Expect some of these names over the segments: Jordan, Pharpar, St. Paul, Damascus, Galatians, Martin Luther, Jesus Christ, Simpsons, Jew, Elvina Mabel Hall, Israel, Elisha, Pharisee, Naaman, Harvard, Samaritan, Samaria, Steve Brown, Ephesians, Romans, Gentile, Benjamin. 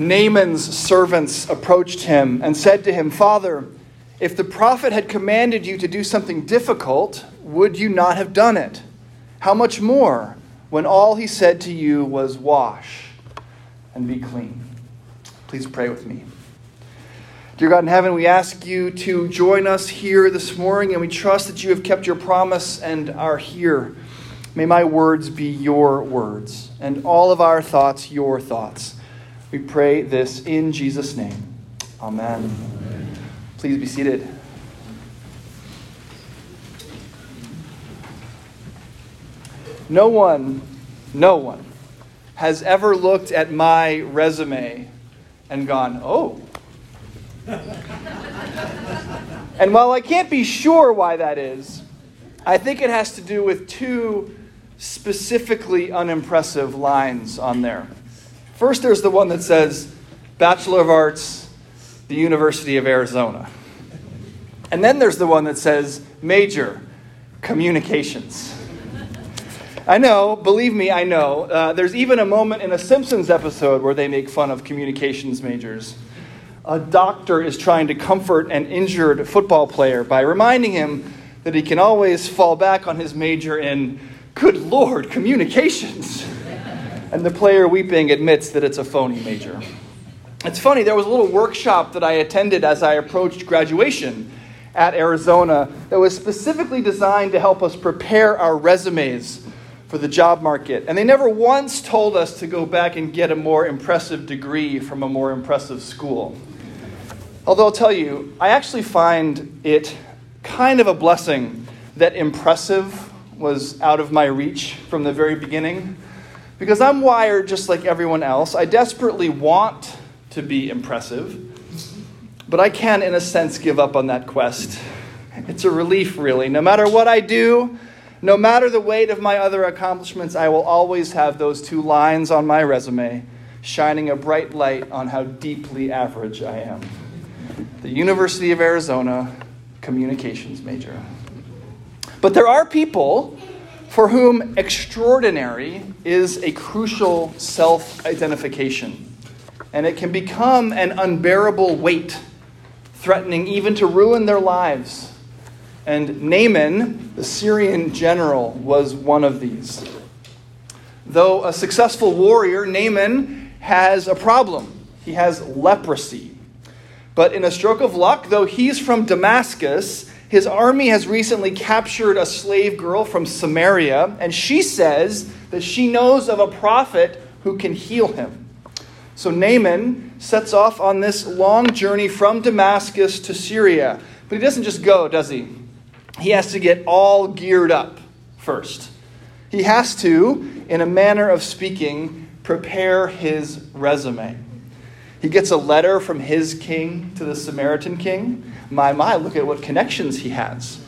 Naaman's servants approached him and said to him, "Father, if the prophet had commanded you to do something difficult, would you not have done it? How much more when all he said to you was, 'Wash and be clean'?" Please pray with me. Dear God in heaven, we ask you to join us here this morning, and we trust that you have kept your promise and are here. May my words be your words, and all of our thoughts your thoughts. We pray this in Jesus' name. Amen. Amen. Please be seated. No one has ever looked at my resume and gone, "Oh." And while I can't be sure why that is, I think it has to do with two specifically unimpressive lines on there. First, there's the one that says, "Bachelor of Arts, the University of Arizona." And then there's the one that says, "Major, Communications." I know, believe me, I know. There's even a moment in a Simpsons episode where they make fun of communications majors. A doctor is trying to comfort an injured football player by reminding him that he can always fall back on his major in, "Good Lord, communications." And the player, weeping, admits that it's a phony major. It's funny, there was a little workshop that I attended as I approached graduation at Arizona that was specifically designed to help us prepare our resumes for the job market. And they never once told us to go back and get a more impressive degree from a more impressive school. Although I'll tell you, I actually find it kind of a blessing that impressive was out of my reach from the very beginning, because I'm wired just like everyone else. I desperately want to be impressive, but I can, in a sense, give up on that quest. It's a relief, really. No matter what I do, no matter the weight of my other accomplishments, I will always have those two lines on my resume, shining a bright light on how deeply average I am. The University of Arizona, communications major. But there are people for whom extraordinary is a crucial self-identification, and it can become an unbearable weight, threatening even to ruin their lives. And Naaman, the Syrian general, was one of these. Though a successful warrior, Naaman has a problem. He has leprosy. But in a stroke of luck, though he's from Damascus, his army has recently captured a slave girl from Samaria, and she says that she knows of a prophet who can heal him. So Naaman sets off on this long journey from Damascus to Syria. But he doesn't just go, does he? He has to get all geared up first. He has to, in a manner of speaking, prepare his resume. He gets a letter from his king to the Samaritan king. My, look at what connections he has.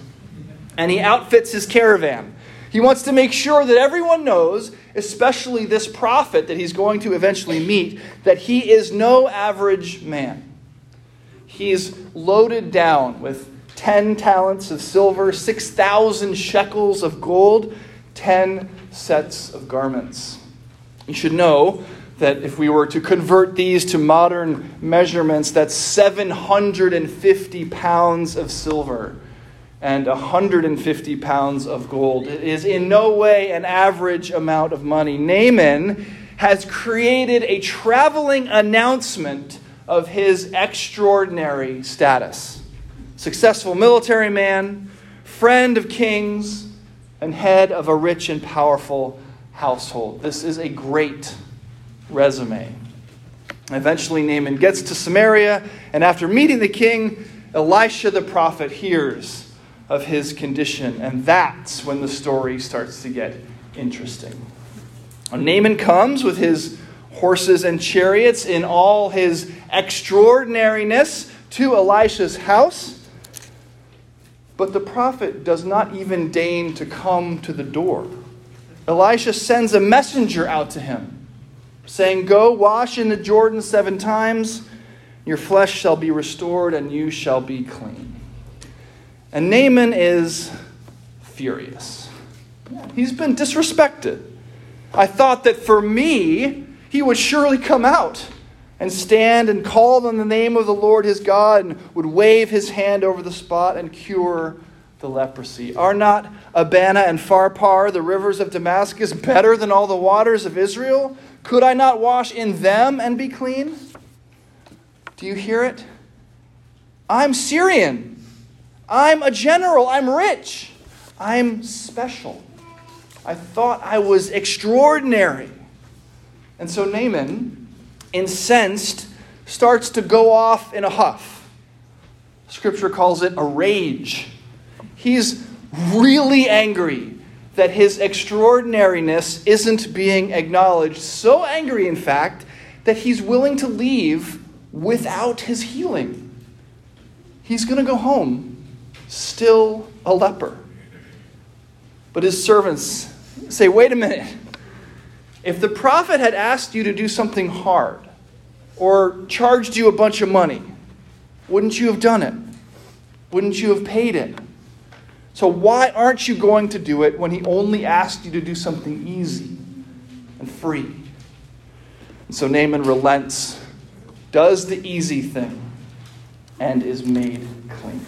And he outfits his caravan. He wants to make sure that everyone knows, especially this prophet that he's going to eventually meet, that he is no average man. He's loaded down with 10 talents of silver, 6,000 shekels of gold, 10 sets of garments. You should know that if we were to convert these to modern measurements, that's 750 pounds of silver and 150 pounds of gold. It is in no way an average amount of money. Naaman has created a traveling announcement of his extraordinary status. Successful military man, friend of kings, and head of a rich and powerful household. This is a great resume. Eventually, Naaman gets to Samaria, and after meeting the king, Elisha the prophet hears of his condition, and that's when the story starts to get interesting. Naaman comes with his horses and chariots in all his extraordinariness to Elisha's house, but the prophet does not even deign to come to the door. Elisha sends a messenger out to him, saying, "Go wash in the Jordan 7 times, your flesh shall be restored and you shall be clean." And Naaman is furious. He's been disrespected. I thought that for me, he would surely come out and stand and call on the name of the Lord his God, and would wave his hand over the spot and cure the leprosy. Are not Abana and Pharpar, the rivers of Damascus, better than all the waters of Israel? Could I not wash in them and be clean? Do you hear it? I'm Syrian. I'm a general. I'm rich. I'm special. I thought I was extraordinary. And so Naaman, incensed, starts to go off in a huff. Scripture calls it a rage. He's really angry that his extraordinariness isn't being acknowledged. So angry, in fact, that he's willing to leave without his healing. He's going to go home, still a leper. But his servants say, wait a minute. If the prophet had asked you to do something hard or charged you a bunch of money, wouldn't you have done it? Wouldn't you have paid it? So why aren't you going to do it when he only asked you to do something easy and free? And so Naaman relents, does the easy thing, and is made clean.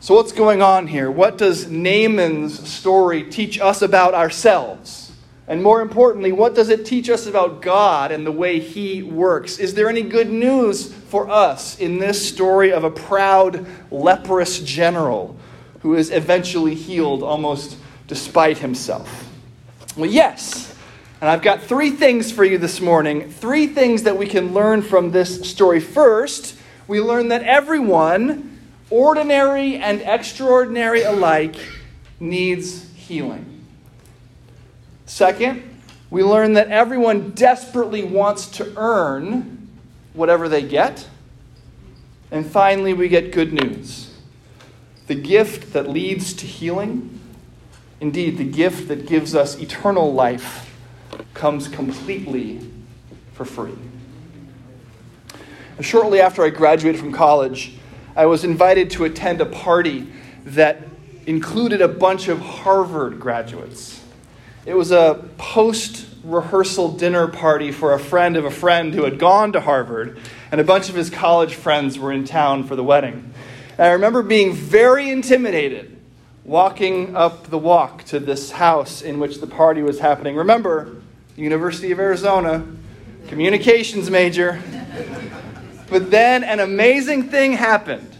So what's going on here? What does Naaman's story teach us about ourselves? And more importantly, what does it teach us about God and the way he works? Is there any good news for us in this story of a proud, leprous general who is eventually healed almost despite himself? Well, yes. And I've got three things for you this morning. Three things that we can learn from this story. First, we learn that everyone, ordinary and extraordinary alike, needs healing. Second, we learn that everyone desperately wants to earn whatever they get. And finally, we get good news. The gift that leads to healing, indeed, the gift that gives us eternal life, comes completely for free. And shortly after I graduated from college, I was invited to attend a party that included a bunch of Harvard graduates. It was a post-rehearsal dinner party for a friend who had gone to Harvard, and a bunch of his college friends were in town for the wedding. And I remember being very intimidated walking up the walk to this house in which the party was happening. Remember, University of Arizona, communications major. But then an amazing thing happened.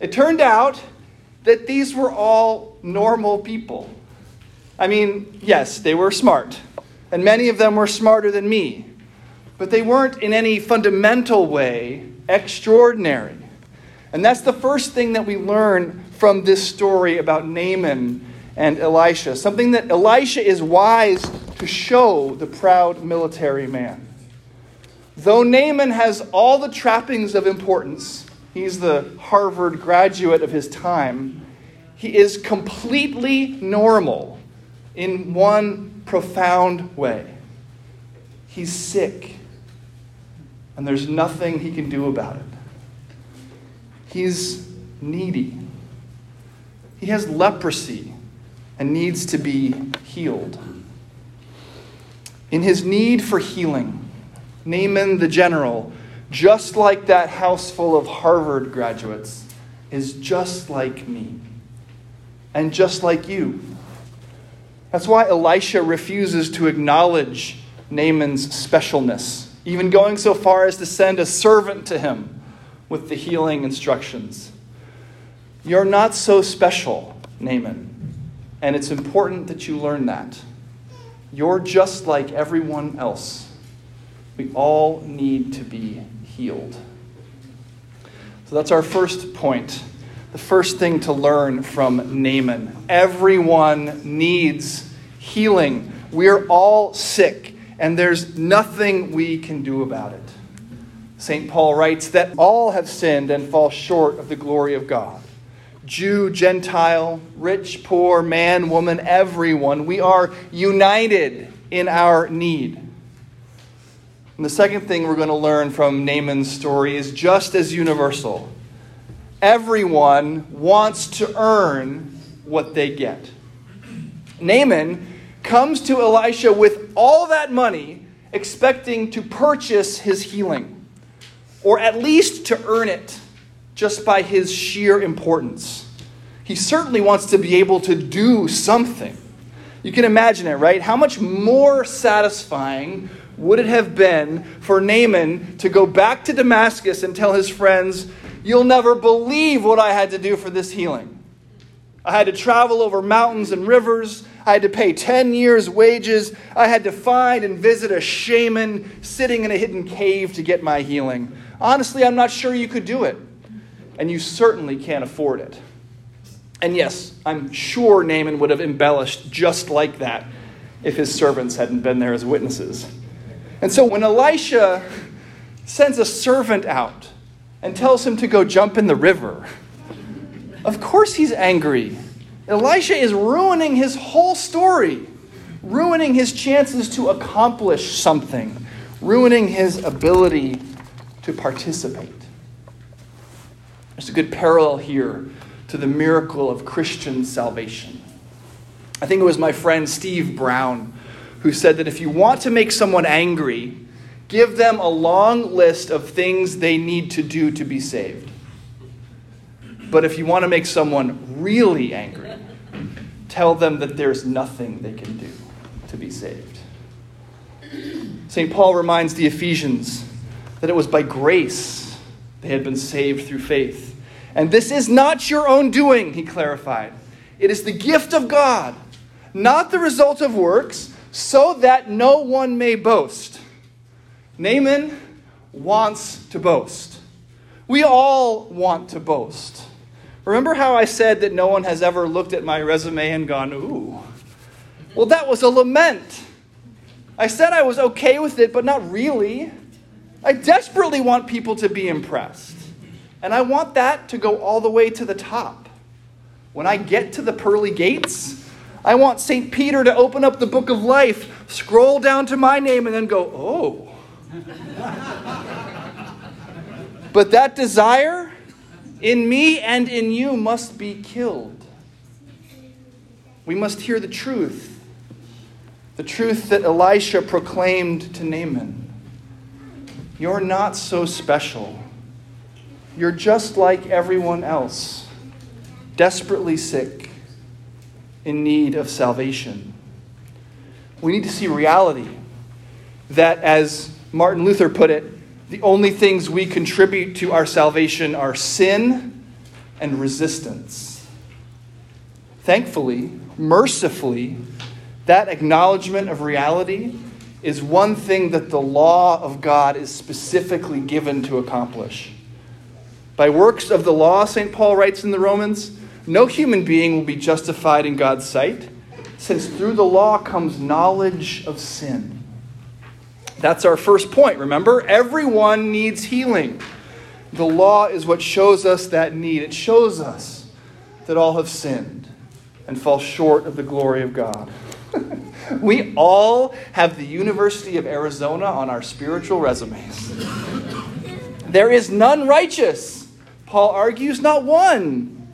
It turned out that these were all normal people. I mean, yes, they were smart, and many of them were smarter than me, but they weren't in any fundamental way extraordinary. And that's the first thing that we learn from this story about Naaman and Elisha, something that Elisha is wise to show the proud military man. Though Naaman has all the trappings of importance, he's the Harvard graduate of his time, he is completely normal in one profound way. He's sick, and there's nothing he can do about it. He's needy. He has leprosy and needs to be healed. In his need for healing, Naaman the general, just like that house full of Harvard graduates, is just like me and just like you. That's why Elisha refuses to acknowledge Naaman's specialness, even going so far as to send a servant to him with the healing instructions. You're not so special, Naaman, and it's important that you learn that. You're just like everyone else. We all need to be healed. So that's our first point. The first thing to learn from Naaman. Everyone needs healing. We're all sick, and there's nothing we can do about it. St. Paul writes that all have sinned and fall short of the glory of God. Jew, Gentile, rich, poor, man, woman, everyone. We are united in our need. And the second thing we're going to learn from Naaman's story is just as universal. Everyone wants to earn what they get. Naaman comes to Elisha with all that money expecting to purchase his healing, or at least to earn it just by his sheer importance. He certainly wants to be able to do something. You can imagine it, right? How much more satisfying would it have been for Naaman to go back to Damascus and tell his friends, "You'll never believe what I had to do for this healing. I had to travel over mountains and rivers. I had to pay 10 years' wages. I had to find and visit a shaman sitting in a hidden cave to get my healing. Honestly, I'm not sure you could do it. And you certainly can't afford it." And yes, I'm sure Naaman would have embellished just like that if his servants hadn't been there as witnesses. And so when Elisha sends a servant out and tells him to go jump in the river, of course he's angry. Elisha is ruining his whole story, ruining his chances to accomplish something, ruining his ability to participate. There's a good parallel here to the miracle of Christian salvation. I think it was my friend Steve Brown who said that if you want to make someone angry, give them a long list of things they need to do to be saved. But if you want to make someone really angry, tell them that there's nothing they can do to be saved. St. Paul reminds the Ephesians that it was by grace they had been saved through faith. And this is not your own doing, he clarified. It is the gift of God, not the result of works, so that no one may boast. Naaman wants to boast. We all want to boast. Remember how I said that no one has ever looked at my resume and gone, "Ooh"? Well, that was a lament. I said I was okay with it, but not really. I desperately want people to be impressed. And I want that to go all the way to the top. When I get to the pearly gates, I want St. Peter to open up the book of life, scroll down to my name, and then go, "Oh." But that desire in me and in you must be killed. We must hear the truth that Elisha proclaimed to Naaman. You're not so special. You're just like everyone else, desperately sick, in need of salvation. We need to see reality that, as Martin Luther put it, the only things we contribute to our salvation are sin and resistance. Thankfully, mercifully, that acknowledgement of reality is one thing that the law of God is specifically given to accomplish. By works of the law, St. Paul writes in the Romans, no human being will be justified in God's sight, since through the law comes knowledge of sin. That's our first point, remember? Everyone needs healing. The law is what shows us that need. It shows us that all have sinned and fall short of the glory of God. We all have the University of Arizona on our spiritual resumes. There is none righteous, Paul argues, not one.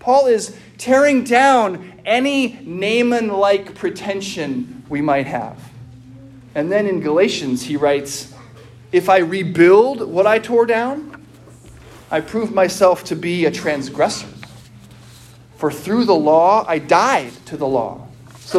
Paul is tearing down any Naaman-like pretension we might have. And then in Galatians, he writes, if I rebuild what I tore down, I prove myself to be a transgressor. For through the law, I died to the law, so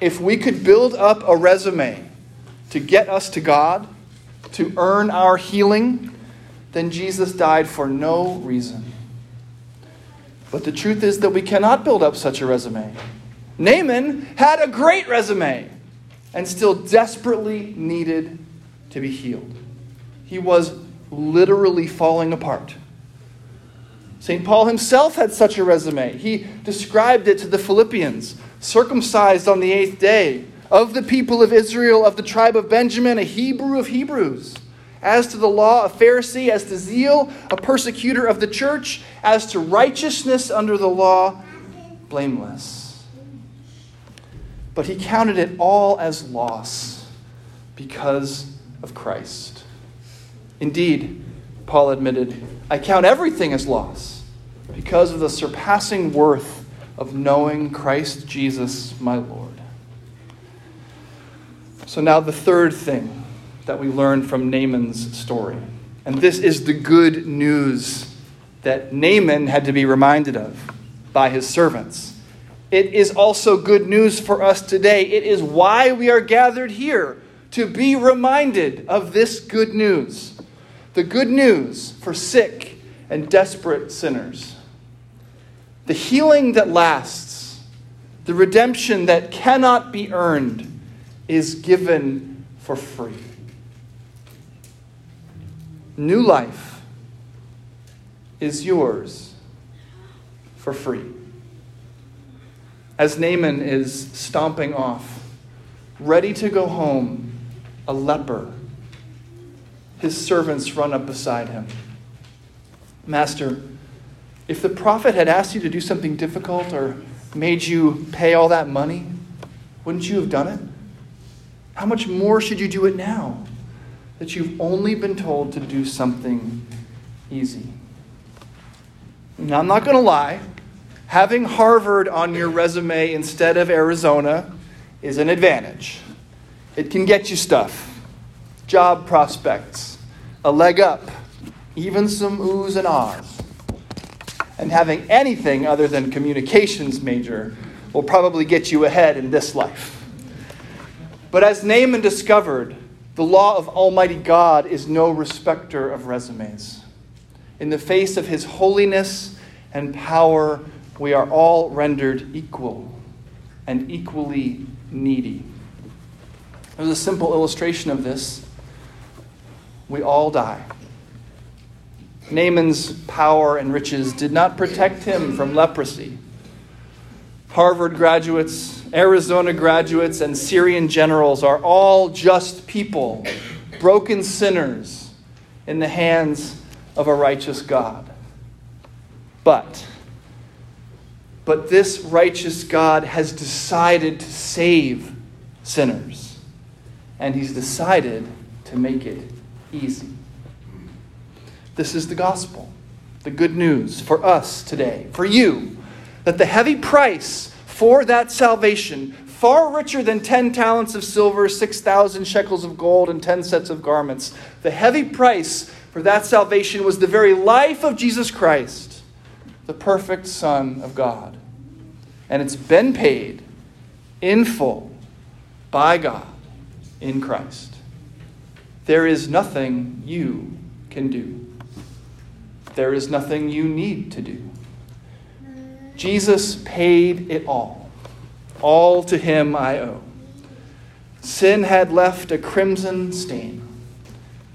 If we could build up a resume to get us to God, to earn our healing, then Jesus died for no reason. But the truth is that we cannot build up such a resume. Naaman had a great resume and still desperately needed to be healed. He was literally falling apart. St. Paul himself had such a resume. He described it to the Philippians, circumcised on the 8th day, of the people of Israel, of the tribe of Benjamin, a Hebrew of Hebrews. As to the law, a Pharisee. As to zeal, a persecutor of the church. As to righteousness under the law, blameless. But he counted it all as loss because of Christ. Indeed, Paul admitted, I count everything as loss because of the surpassing worth of knowing Christ Jesus, my Lord. So now the third thing that we learn from Naaman's story. And this is the good news that Naaman had to be reminded of by his servants. It is also good news for us today. It is why we are gathered here, to be reminded of this good news. The good news for sick and desperate sinners. The healing that lasts, the redemption that cannot be earned, is given for free. New life is yours for free. As Naaman is stomping off, ready to go home, a leper, his servants run up beside him. Master, if the prophet had asked you to do something difficult or made you pay all that money, wouldn't you have done it? How much more should you do it now that you've only been told to do something easy? Now, I'm not going to lie. Having Harvard on your resume instead of Arizona is an advantage. It can get you stuff. Job prospects, a leg up, even some oohs and ahs. And having anything other than communications major will probably get you ahead in this life. But as Naaman discovered, the law of Almighty God is no respecter of resumes. In the face of his holiness and power, we are all rendered equal and equally needy. There's a simple illustration of this. We all die. Naaman's power and riches did not protect him from leprosy. Harvard graduates, Arizona graduates, and Syrian generals are all just people, broken sinners in the hands of a righteous God. But this righteous God has decided to save sinners. And he's decided to make it easy. This is the gospel, the good news for us today, for you, that the heavy price for that salvation, far richer than 10 talents of silver, 6,000 shekels of gold, and 10 sets of garments, the heavy price for that salvation was the very life of Jesus Christ, the perfect Son of God. And it's been paid in full by God. In Christ. There is nothing you can do. There is nothing you need to do. Jesus paid it all. All to him I owe. Sin had left a crimson stain.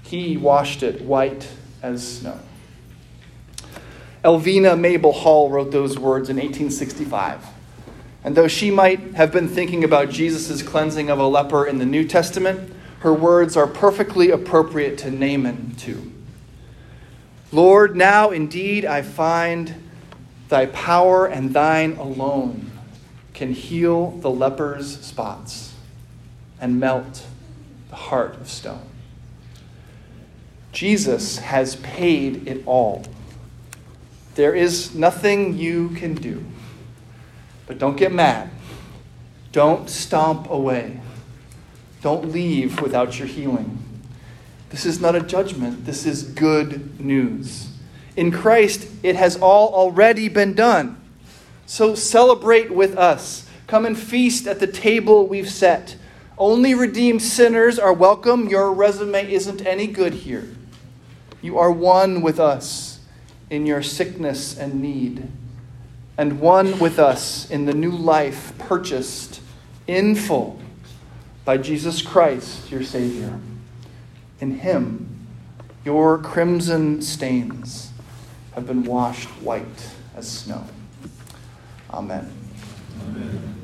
He washed it white as snow. Elvina Mabel Hall wrote those words in 1865. And though she might have been thinking about Jesus' cleansing of a leper in the New Testament, her words are perfectly appropriate to Naaman too. Lord, now indeed I find thy power and thine alone can heal the leper's spots and melt the heart of stone. Jesus has paid it all. There is nothing you can do. But don't get mad. Don't stomp away. Don't leave without your healing. This is not a judgment. This is good news. In Christ, it has all already been done. So celebrate with us. Come and feast at the table we've set. Only redeemed sinners are welcome. Your resume isn't any good here. You are one with us in your sickness and need. And one with us in the new life purchased in full by Jesus Christ, your Savior. In him, your crimson stains have been washed white as snow. Amen. Amen.